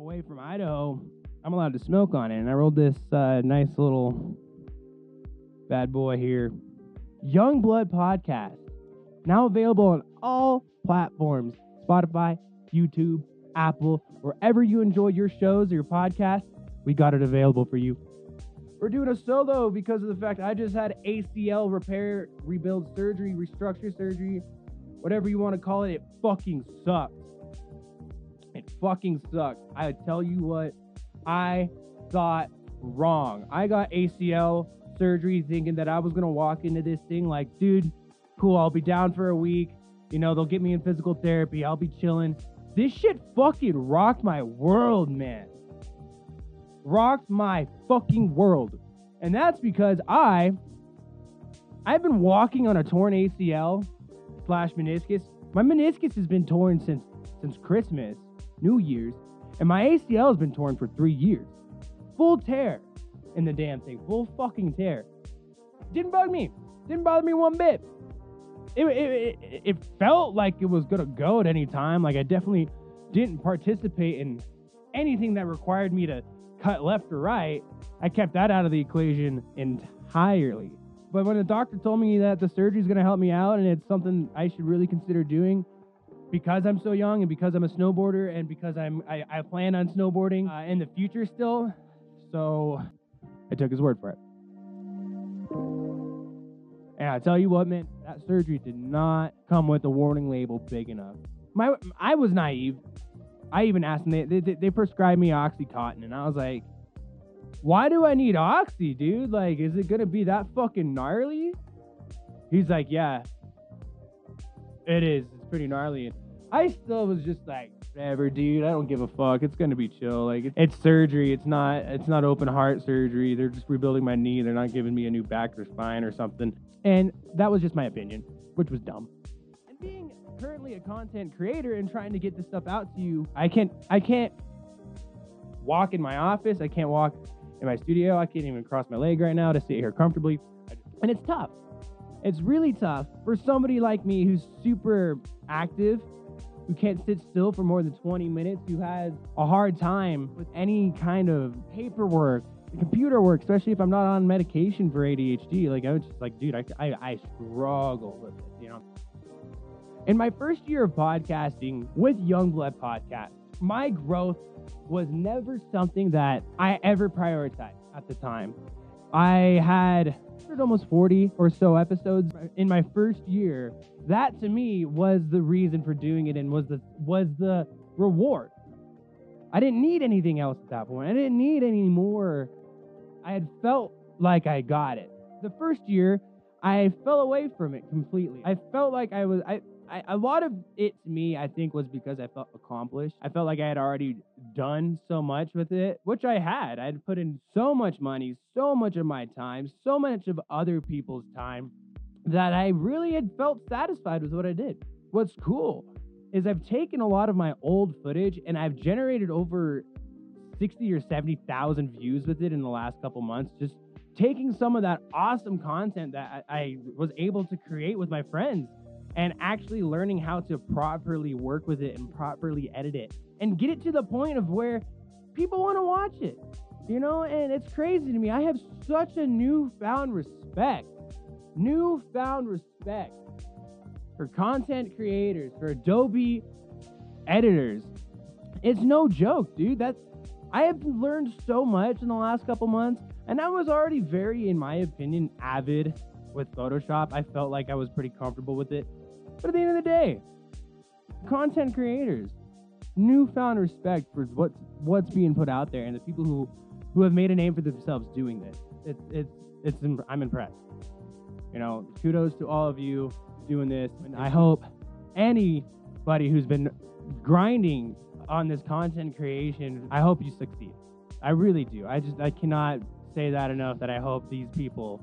away from Idaho, I'm allowed to smoke on it. And I rolled this nice little bad boy here. Young Blood Podcast. Now available on all platforms. Spotify, YouTube, Apple, wherever you enjoy your shows or your podcasts, we got it available for you. We're doing a solo because of the fact I just had ACL repair, rebuild surgery, restructure surgery, whatever you want to call it. It fucking sucked. It fucking sucked. I tell you what, I thought wrong. I got ACL surgery thinking that I was going to walk into this thing like, dude, cool, I'll be down for a week. You know, they'll get me in physical therapy. I'll be chilling. This shit fucking rocked my world, man. Rocked my fucking world. And that's because I've been walking on a torn ACL slash meniscus. My meniscus has been torn since Christmas, New Year's, and my ACL has been torn for 3 years. Full tear in the damn thing. Full fucking tear. Didn't bug me. Didn't bother me one bit. It felt like it was going to go at any time. Like, I definitely didn't participate in anything that required me to cut left or right. I kept that out of the equation entirely. But when the doctor told me that the surgery is going to help me out and it's something I should really consider doing because I'm so young and because I'm a snowboarder and because I plan on snowboarding in the future still, so I took his word for it. And I tell you what, man, that surgery did not come with a warning label big enough. I was naive. I even asked them, they prescribed me OxyContin, and I was like, why do I need Oxy, dude? Like, is it going to be that fucking gnarly? He's like, yeah, it is. It's pretty gnarly. And I still was just like, whatever, dude, I don't give a fuck. It's going to be chill. Like, it's surgery. It's not open heart surgery. They're just rebuilding my knee. They're not giving me a new back or spine or something. And that was just my opinion, which was dumb. And being currently a content creator and trying to get this stuff out to you, I can't walk in my office. I can't walk in my studio. I can't even cross my leg right now to sit here comfortably. And it's tough. It's really tough for somebody like me who's super active, who can't sit still for more than 20 minutes, who has a hard time with any kind of paperwork, computer work, especially if I'm not on medication for ADHD. Like, I was just like, dude, I struggle with it, you know? In my first year of podcasting with Young Blood Podcast, my growth was never something that I ever prioritized at the time. I had almost 40 or so episodes in my first year. That to me was the reason for doing it and was the reward. I didn't need anything else at that point. I didn't need any more. I had felt like I got it. The first year, I fell away from it completely. I felt like I was, a lot of it to me, I think, was because I felt accomplished. I felt like I had already done so much with it, which I had. I had put in so much money, so much of my time, so much of other people's time that I really had felt satisfied with what I did. What's cool is I've taken a lot of my old footage and I've generated over 60 or 70,000 views with it in the last couple months, just taking some of that awesome content that I was able to create with my friends and actually learning how to properly work with it and properly edit it and get it to the point of where people want to watch it, you know? And it's crazy to me. I have such a newfound respect for content creators, for Adobe editors. It's no joke, dude. I have learned so much in the last couple months, and I was already very, in my opinion, avid with Photoshop. I felt like I was pretty comfortable with it. But at the end of the day, content creators, newfound respect for what's being put out there and the people who have made a name for themselves doing this. I'm impressed. You know, kudos to all of you doing this, and I hope anybody who's been grinding on this content creation, I hope you succeed. I really do. I cannot say that enough, that I hope these people,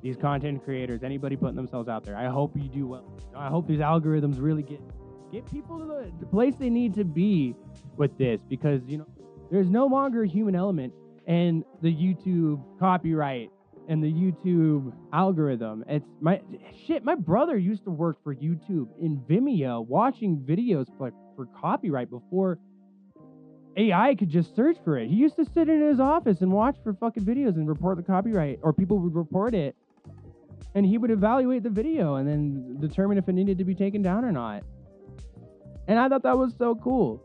these content creators, anybody putting themselves out there, I hope you do well. I hope these algorithms really get people to the place they need to be with this, because, you know, there's no longer a human element in the YouTube copyright and the YouTube algorithm. It's my brother used to work for YouTube in Vimeo, watching videos for copyright before AI could just search for it. He used to sit in his office and watch for fucking videos and report the copyright, or people would report it. And he would evaluate the video and then determine if it needed to be taken down or not. And I thought that was so cool.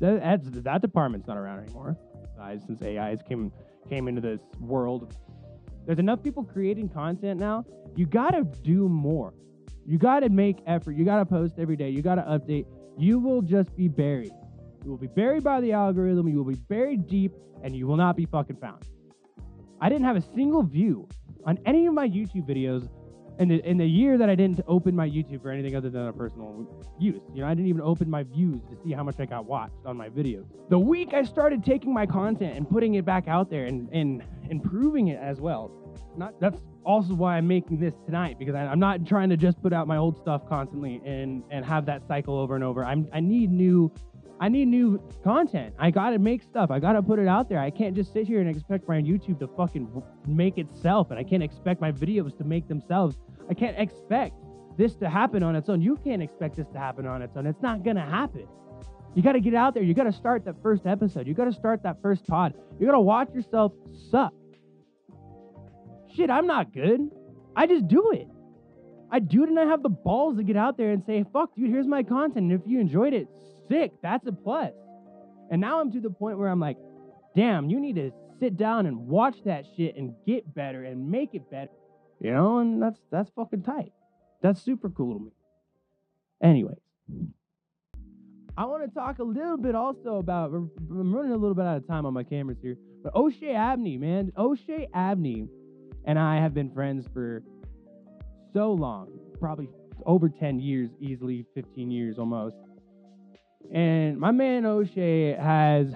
That department's not around anymore. Since AIs came into this world, there's enough people creating content now. You gotta do more. You gotta make effort. You gotta post every day. You gotta update. You will just be buried. You will be buried by the algorithm. You will be buried deep, and you will not be fucking found. I didn't have a single view on any of my YouTube videos in the year that I didn't open my YouTube for anything other than a personal use. You know, I didn't even open my views to see how much I got watched on my videos. The week I started taking my content and putting it back out there and improving it as well. That's also why I'm making this tonight, because I'm not trying to just put out my old stuff constantly and have that cycle over and over. I need new content. I gotta make stuff. I gotta put it out there. I can't just sit here and expect my YouTube to fucking make itself, and I can't expect my videos to make themselves. I can't expect this to happen on its own. You can't expect this to happen on its own. It's not gonna happen. You gotta get out there. You gotta start that first episode. You gotta start that first pod. You gotta watch yourself suck. Shit, I'm not good. I just do it. I do it, and I have the balls to get out there and say, fuck, dude, here's my content, and if you enjoyed it, sick, that's a plus. And now I'm to the point where I'm like, damn, you need to sit down and watch that shit and get better and make it better, you know. And that's fucking tight. That's super cool to me. Anyways, I want to talk a little bit also about, I'm running a little bit out of time on my cameras here, but O'Shea Abney, man. O'Shea Abney and I have been friends for so long, probably over 10 years, easily 15 years almost. And my man O'Shea has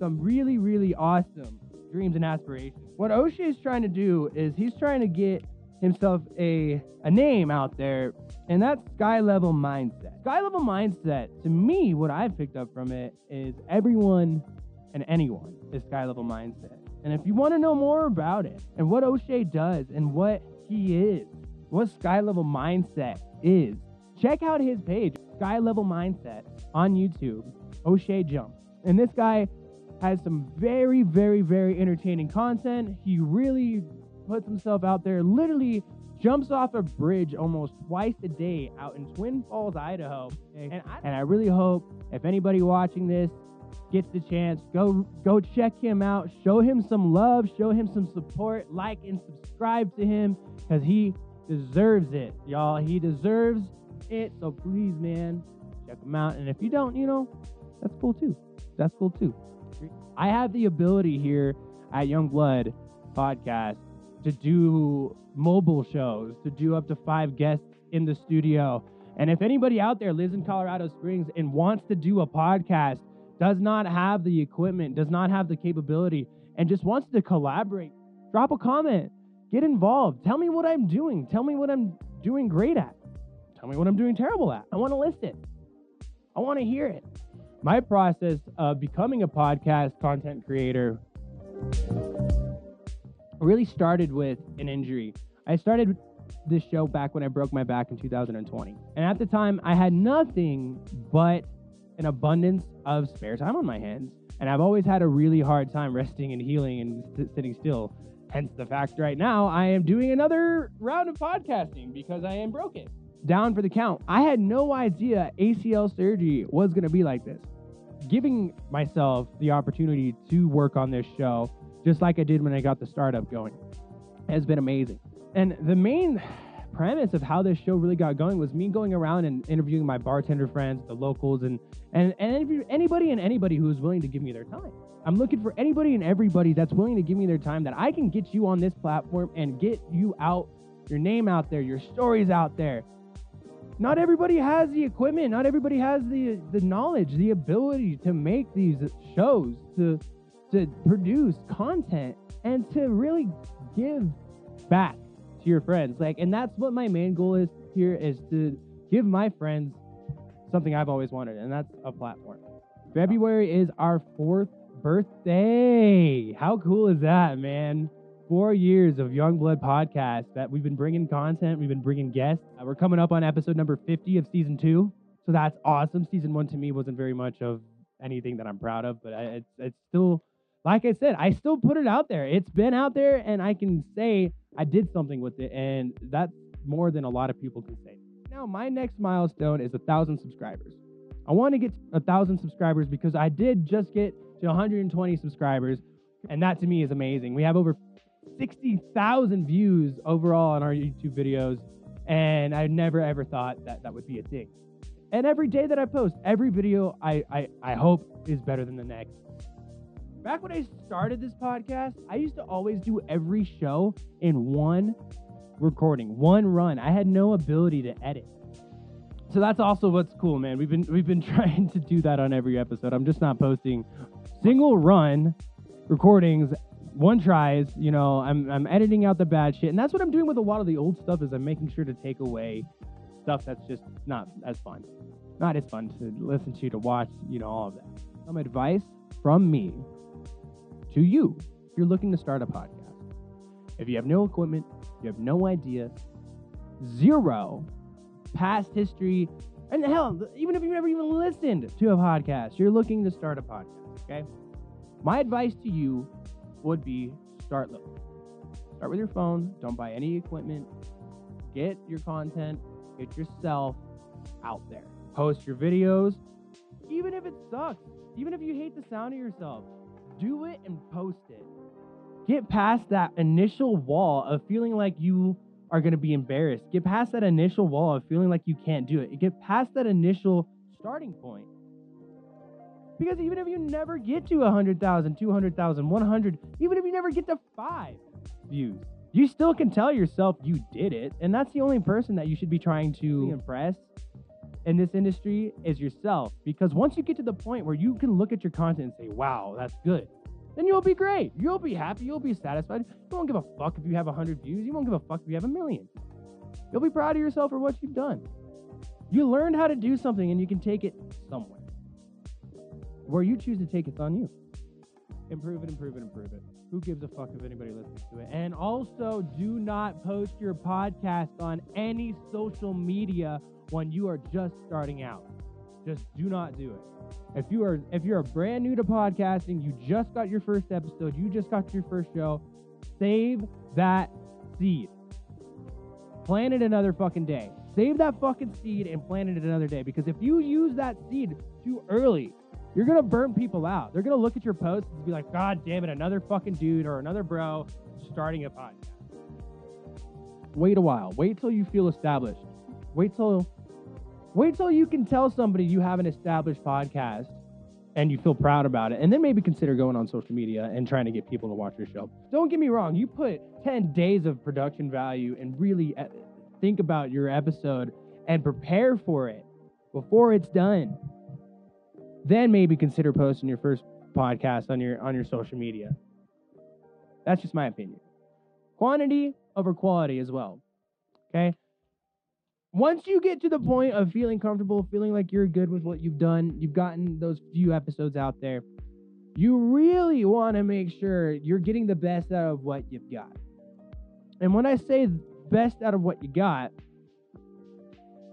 some really, really awesome dreams and aspirations. What O'Shea is trying to do is he's trying to get himself a name out there, and that's Sky Level Mindset. Sky Level Mindset, to me, what I've picked up from it is everyone and anyone is Sky Level Mindset. And if you want to know more about it and what O'Shea does and what he is, what Sky Level Mindset is, check out his page, Sky Level Mindset, on YouTube, O'Shea Jump. And this guy has some very, very, very entertaining content. He really puts himself out there, literally jumps off a bridge almost twice a day out in Twin Falls, Idaho. And I really hope if anybody watching this gets the chance, go check him out, show him some love, show him some support, like and subscribe to him, because he deserves it, y'all. He deserves it. So please, man, check them out. And if you don't, you know, that's cool too. That's cool too. I have the ability here at Young Blood Podcast to do mobile shows, to do up to 5 guests in the studio. And if anybody out there lives in Colorado Springs and wants to do a podcast, does not have the equipment, does not have the capability, and just wants to collaborate, drop a comment, get involved. Tell me what I'm doing. Tell me what I'm doing great at. Tell me what I'm doing terrible at. I want to listen. I want to hear it. My process of becoming a podcast content creator really started with an injury. I started this show back when I broke my back in 2020. And at the time, I had nothing but an abundance of spare time on my hands. And I've always had a really hard time resting and healing and sitting still. Hence the fact right now, I am doing another round of podcasting because I am broken. Down for the count. I had no idea ACL surgery was going to be like this. Giving myself the opportunity to work on this show, just like I did when I got the startup going, has been amazing. And the main premise of how this show really got going was me going around and interviewing my bartender friends, the locals, and anybody who's willing to give me their time. I'm looking for anybody and everybody that's willing to give me their time, that I can get you on this platform and get you out, your name out there, your stories out there. Not everybody has the equipment. Not everybody has the knowledge, the ability to make these shows, to produce content, and to really give back to your friends. And that's what my main goal is here, is to give my friends something I've always wanted, and that's a platform. February is our 4th birthday. How cool is that, man? 4 years of Young Blood Podcast that we've been bringing content, we've been bringing guests. We're coming up on episode number 50 of season 2, so that's awesome. Season 1 to me wasn't very much of anything that I'm proud of, but it's still, like I said, I still put it out there. It's been out there, and I can say I did something with it, and that's more than a lot of people can say. Now, my next milestone is 1,000 subscribers. I want to get to 1,000 subscribers because I did just get to 120 subscribers, and that to me is amazing. We have over 60,000 views overall on our YouTube videos, and I never ever thought that that would be a thing. And every day that I post, every video I hope is better than the next. Back when I started this podcast, I used to always do every show in one recording, one run. I had no ability to edit. So that's also what's cool, man. We've been trying to do that on every episode. I'm just not posting single run recordings, one tries, you know, I'm editing out the bad shit. And that's what I'm doing with a lot of the old stuff is I'm making sure to take away stuff that's just not as fun. Not as fun to listen to watch, you know, all of that. Some advice from me to you if you're looking to start a podcast. If you have no equipment, you have no idea, zero past history, and hell, even if you've never even listened to a podcast, you're looking to start a podcast, okay? My advice to you would be start little. Start with your phone. Don't buy any equipment. Get your content. Get yourself out there. Post your videos. Even if it sucks. Even if you hate the sound of yourself. Do it and post it. Get past that initial wall of feeling like you are going to be embarrassed. Get past that initial wall of feeling like you can't do it. Get past that initial starting point. Because even if you never get to 100,000, 200,000, 100, even if you never get to 5 views, you still can tell yourself you did it. And that's the only person that you should be trying to impress in this industry is yourself. Because once you get to the point where you can look at your content and say, wow, that's good, then you'll be great. You'll be happy. You'll be satisfied. You won't give a fuck if you have 100 views. You won't give a fuck if you have 1,000,000. You'll be proud of yourself for what you've done. You learned how to do something and you can take it somewhere. Where you choose to take it's on you. Improve it, improve it, improve it. Who gives a fuck if anybody listens to it? And also, do not post your podcast on any social media when you are just starting out. Just do not do it. If you're brand new to podcasting, you just got your first episode, you just got your first show, save that seed. Plant it another fucking day. Save that fucking seed and plant it another day. Because if you use that seed too early, you're going to burn people out. They're going to look at your posts and be like, God damn it, another fucking dude or another bro starting a podcast. Wait a while. Wait till you feel established. Wait till you can tell somebody you have an established podcast and you feel proud about it. And then maybe consider going on social media and trying to get people to watch your show. Don't get me wrong. You put 10 days of production value and really think about your episode and prepare for it before it's done. Then maybe consider posting your first podcast on your social media. That's just my opinion. Quantity over quality as well. Okay? Once you get to the point of feeling comfortable, feeling like you're good with what you've done, you've gotten those few episodes out there, you really want to make sure you're getting the best out of what you've got. And when I say best out of what you got,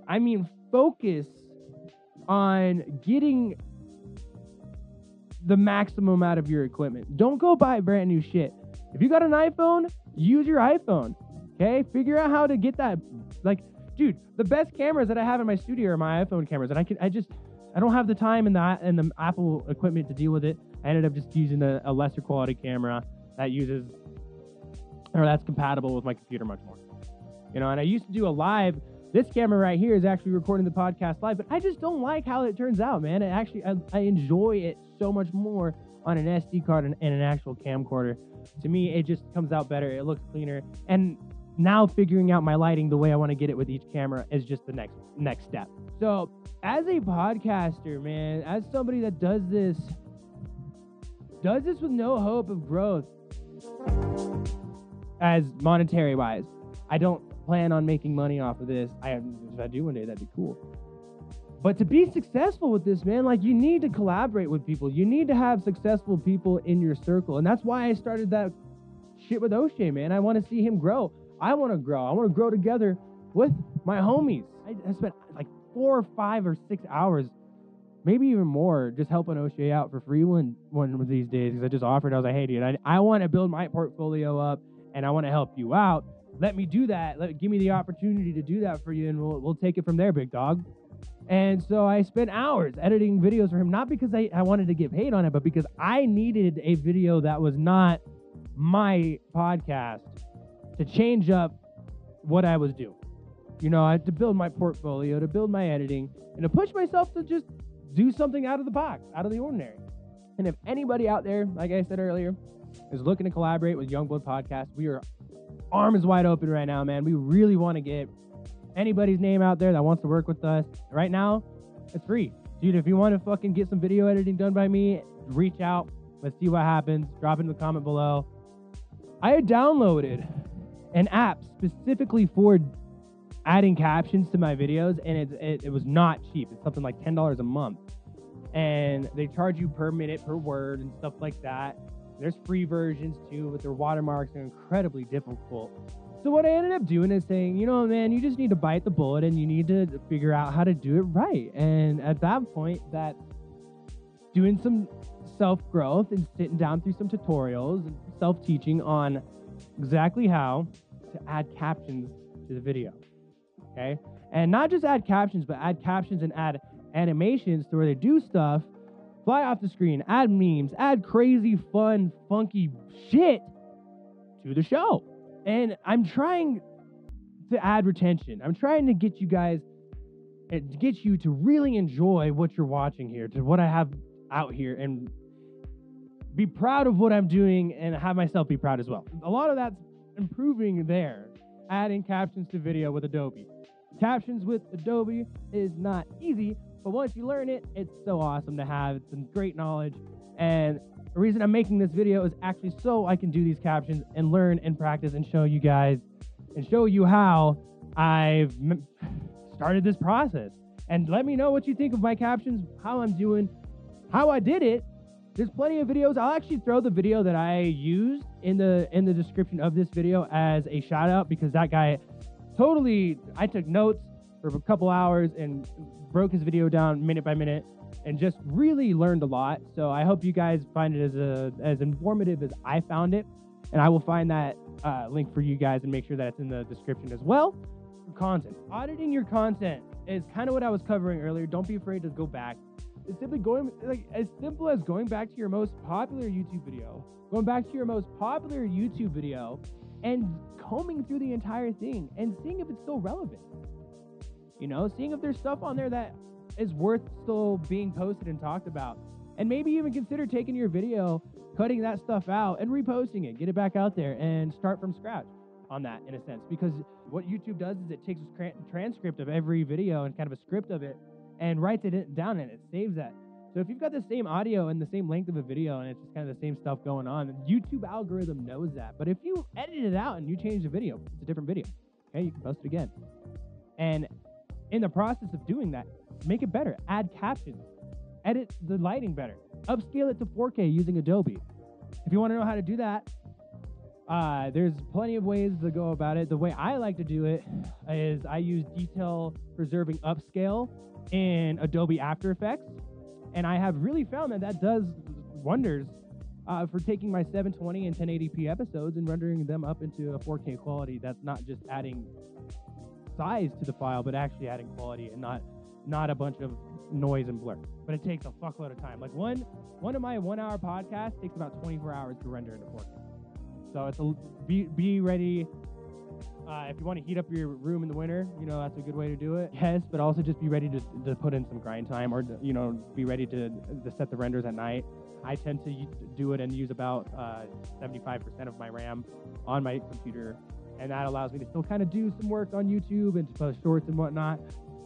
I mean focus on getting the maximum out of your equipment. Don't go buy brand new shit. If you got an iPhone, use your iPhone, okay? Figure out how to get that. Like, dude, the best cameras that I have in my studio are my iPhone cameras, and I don't have the time and the Apple equipment to deal with it. I ended up just using a lesser quality camera that's compatible with my computer much more. You know, and I used to do a live. This camera right here is actually recording the podcast live, but I just don't like how it turns out, man. I enjoy it so much more on an SD card and an actual camcorder. To me, it just comes out better. It looks cleaner. And now figuring out my lighting the way I want to get it with each camera is just the next step. So as a podcaster, man, as somebody that does this with no hope of growth, as monetary-wise, I don't plan on making money off of this. If I do one day, that'd be cool. But to be successful with this, man, like, you need to collaborate with people. You need to have successful people in your circle. And that's why I started that shit with O'Shea, man. I want to see him grow. I want to grow. I want to grow together with my homies. I spent like 4 or 5 or 6 hours maybe even more, just helping O'Shea out for free one of these days, because I just offered. I was like, hey, dude, I want to build my portfolio up, and I want to help you out. Let me do that. Give me the opportunity to do that for you, and we'll take it from there, big dog. And so I spent hours editing videos for him, not because I wanted to get paid on it, but because I needed a video that was not my podcast to change up what I was doing. You know, I had to build my portfolio, to build my editing, and to push myself to just do something out of the box, out of the ordinary. And if anybody out there, like I said earlier, is looking to collaborate with Young Blood Podcast, we are arms wide open right now, man. We really want to get anybody's name out there that wants to work with us. Right now, it's free. Dude, if you want to fucking get some video editing done by me, reach out. Let's see what happens. Drop it in the comment below. I had downloaded an app specifically for adding captions to my videos, and it was not cheap. It's something like $10 a month, and they charge you per minute, per word, and stuff like that. There's free versions too, but their watermarks are incredibly difficult. So what I ended up doing is saying, you know, man, you just need to bite the bullet, and you need to figure out how to do it right. And at that point, that's doing some self-growth and sitting down through some tutorials and self-teaching on exactly how to add captions to the video. Okay. And not just add captions, but add captions and add animations to where they do stuff, fly off the screen, add memes, add crazy, fun, funky shit to the show. And I'm trying to add retention. I'm trying to get you guys, get you to really enjoy what you're watching here, to what I have out here, and be proud of what I'm doing, and have myself be proud as well. A lot of that's improving there. Adding captions to video with Adobe. Captions with Adobe is not easy, but once you learn it, it's so awesome to have. It's some great knowledge. And the reason I'm making this video is actually so I can do these captions and learn and practice and show you guys and show you how I've started this process. And let me know what you think of my captions, how I'm doing, how I did it. There's plenty of videos. I'll actually throw the video that I used in the description of this video as a shout out, because that guy totally, I took notes for a couple hours and broke his video down minute by minute and just really learned a lot. So I hope you guys find it as informative as I found it. And I will find that link for you guys and make sure that it's in the description as well. Content. Auditing your content is kind of what I was covering earlier. Don't be afraid to go back. It's simply going, like, as simple as going back to your most popular YouTube video, and combing through the entire thing and seeing if it's still relevant. You know, seeing if there's stuff on there that is worth still being posted and talked about. And maybe even consider taking your video, cutting that stuff out and reposting it, get it back out there and start from scratch on that in a sense. Because what YouTube does is it takes a transcript of every video and kind of a script of it and writes it down, and it saves that. So if you've got the same audio and the same length of a video and it's just kind of the same stuff going on, the YouTube algorithm knows that. But if you edit it out and you change the video, it's a different video. Okay, you can post it again. And in the process of doing that, make it better. Add captions. Edit the lighting better. Upscale it to 4K using Adobe. If you want to know how to do that, there's plenty of ways to go about it. The way I like to do it is I use detail preserving upscale in Adobe After Effects, and I have really found that does wonders for taking my 720 and 1080p episodes and rendering them up into a 4K quality. That's not just adding size to the file, but actually adding quality and not a bunch of noise and blur. But it takes a fuckload of time. Like one of my 1 hour podcasts takes about 24 hours to render into 4K. So it's be ready. If you want to heat up your room in the winter, you know, that's a good way to do it. Yes, but also just be ready to put in some grind time, or, you know, be ready to set the renders at night. I tend to do it and use about 75% of my RAM on my computer. And that allows me to still kind of do some work on YouTube and to post shorts and whatnot.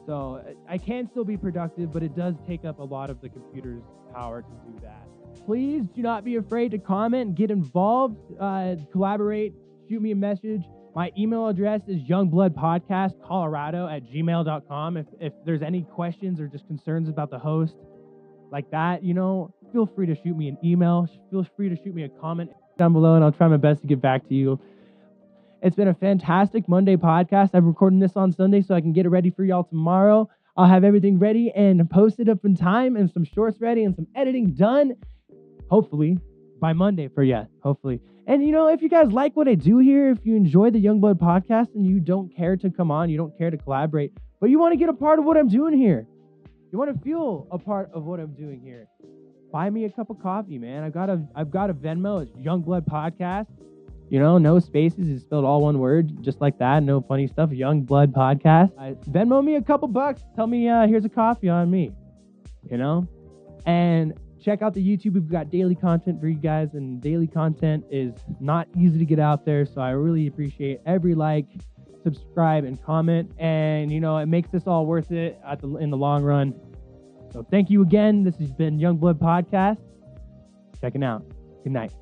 So I can still be productive, but it does take up a lot of the computer's power to do that. Please do not be afraid to comment, get involved, collaborate, shoot me a message. My email address is youngbloodpodcastcolorado@gmail.com. If there's any questions or just concerns about the host like that, you know, feel free to shoot me an email. Feel free to shoot me a comment down below, and I'll try my best to get back to you. It's been a fantastic Monday podcast. I'm recording this on Sunday so I can get it ready for y'all tomorrow. I'll have everything ready and posted up in time and some shorts ready and some editing done, hopefully, by Monday for you, hopefully. And, you know, if you guys like what I do here, if you enjoy the Young Blood Podcast and you don't care to come on, you don't care to collaborate, but you want to get a part of what I'm doing here, you want to feel a part of what I'm doing here, buy me a cup of coffee, man. I've got a Venmo. It's Young Blood Podcast. You know, no spaces. It's spelled all one word, just like that. No funny stuff. Young Blood Podcast. Venmo me a couple bucks. Tell me, here's a coffee on me. You know? And check out the YouTube. We've got daily content for you guys. And daily content is not easy to get out there. So I really appreciate every like, subscribe, and comment. And, you know, it makes this all worth it in the long run. So thank you again. This has been Young Blood Podcast. Checking out. Good night.